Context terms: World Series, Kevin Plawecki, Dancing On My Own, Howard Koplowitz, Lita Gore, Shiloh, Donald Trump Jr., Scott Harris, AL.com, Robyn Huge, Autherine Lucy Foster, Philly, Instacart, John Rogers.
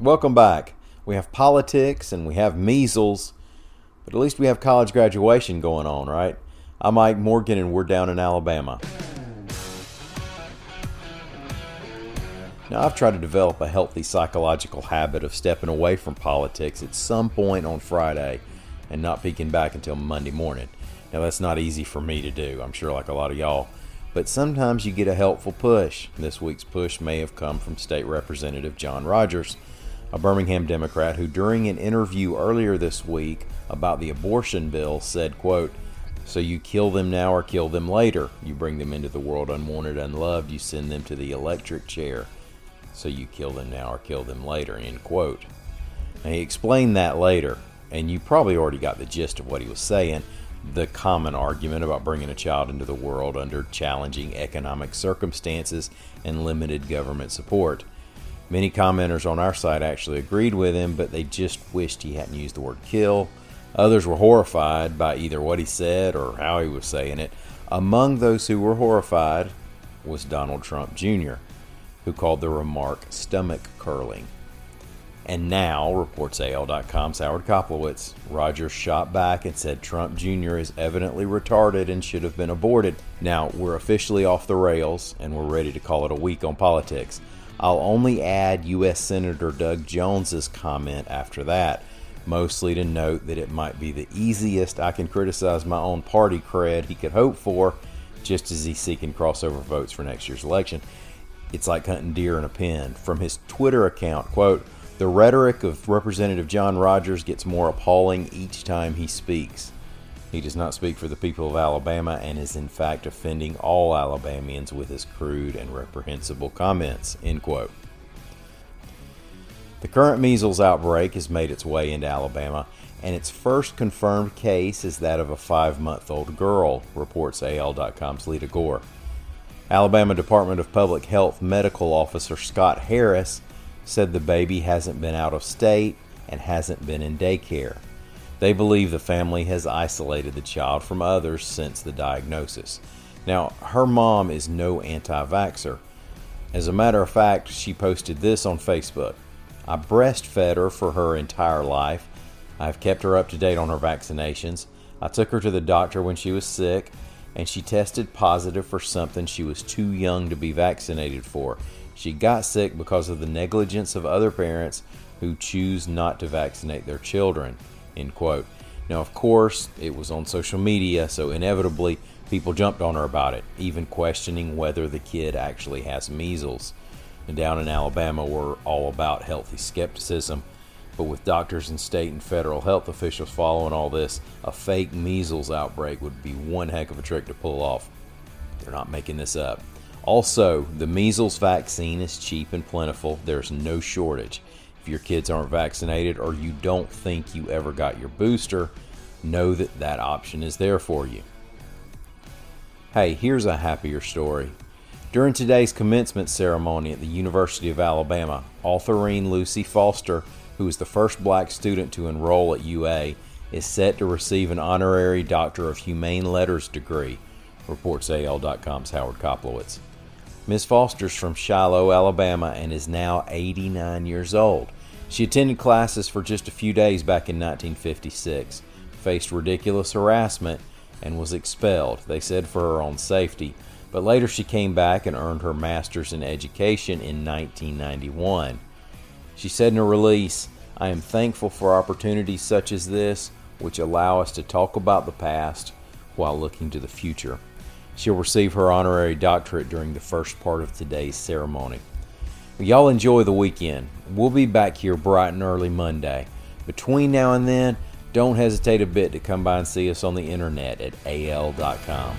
Welcome back. We have politics and we have measles, but at least we have college graduation going on, right? I'm Mike Morgan and we're down in Alabama. Now, I've tried to develop a healthy psychological habit of stepping away from politics at some point on Friday and not peeking back until Monday morning. Now, that's not easy for me to do, I'm sure like a lot of y'all, but sometimes you get a helpful push. This week's push may have come from State Representative John Rogers, a Birmingham Democrat who during an interview earlier this week about the abortion bill said, quote, "So you kill them now or kill them later. You bring them into the world unwanted, unloved. You send them to the electric chair. So you kill them now or kill them later," end quote. Now, he explained that later, and you probably already got the gist of what he was saying. The common argument about bringing a child into the world under challenging economic circumstances and limited government support. Many commenters on our side actually agreed with him, but they just wished he hadn't used the word kill. Others were horrified by either what he said or how he was saying it. Among those who were horrified was Donald Trump Jr., who called the remark stomach-curling. And now, reports AL.com's Howard Koplowitz, Rogers shot back and said Trump Jr. is evidently retarded and should have been aborted. Now, we're officially off the rails, and we're ready to call it a week on politics. I'll only add U.S. Senator Doug Jones's comment after that, mostly to note that it might be the easiest I can criticize my own party cred he could hope for, just as he's seeking crossover votes for next year's election. It's like hunting deer in a pen. From his Twitter account, quote, "The rhetoric of Representative John Rogers gets more appalling each time he speaks. He does not speak for the people of Alabama and is in fact offending all Alabamians with his crude and reprehensible comments," end quote. The current measles outbreak has made its way into Alabama, and its first confirmed case is that of a 5-month-old girl, reports AL.com's Lita Gore. Alabama Department of Public Health Medical Officer Scott Harris said the baby hasn't been out of state and hasn't been in daycare. They believe the family has isolated the child from others since the diagnosis. Now, her mom is no anti-vaxxer. As a matter of fact, she posted this on Facebook. "I breastfed her for her entire life. I've kept her up to date on her vaccinations. I took her to the doctor when she was sick, and she tested positive for something she was too young to be vaccinated for. She got sick because of the negligence of other parents who choose not to vaccinate their children," end quote. Now, of course, it was on social media, so inevitably people jumped on her about it, even questioning whether the kid actually has measles. And down in Alabama, we're all about healthy skepticism. But with doctors and state and federal health officials following all this, a fake measles outbreak would be one heck of a trick to pull off. They're not making this up. Also, the measles vaccine is cheap and plentiful. There's no shortage. If your kids aren't vaccinated or you don't think you ever got your booster, know that that option is there for you. Hey, here's a happier story. During today's commencement ceremony at the University of Alabama, Autherine Lucy Foster, who is the first black student to enroll at UA, is set to receive an honorary Doctor of Humane Letters degree, reports AL.com's Howard Koplowitz. Ms. Foster's from Shiloh, Alabama, and is now 89 years old. She attended classes for just a few days back in 1956, faced ridiculous harassment, and was expelled, they said for her own safety, but later she came back and earned her master's in education in 1991. She said in a release, "I am thankful for opportunities such as this, which allow us to talk about the past while looking to the future." She'll receive her honorary doctorate during the first part of today's ceremony. Y'all enjoy the weekend. We'll be back here bright and early Monday. Between now and then, don't hesitate a bit to come by and see us on the internet at AL.com.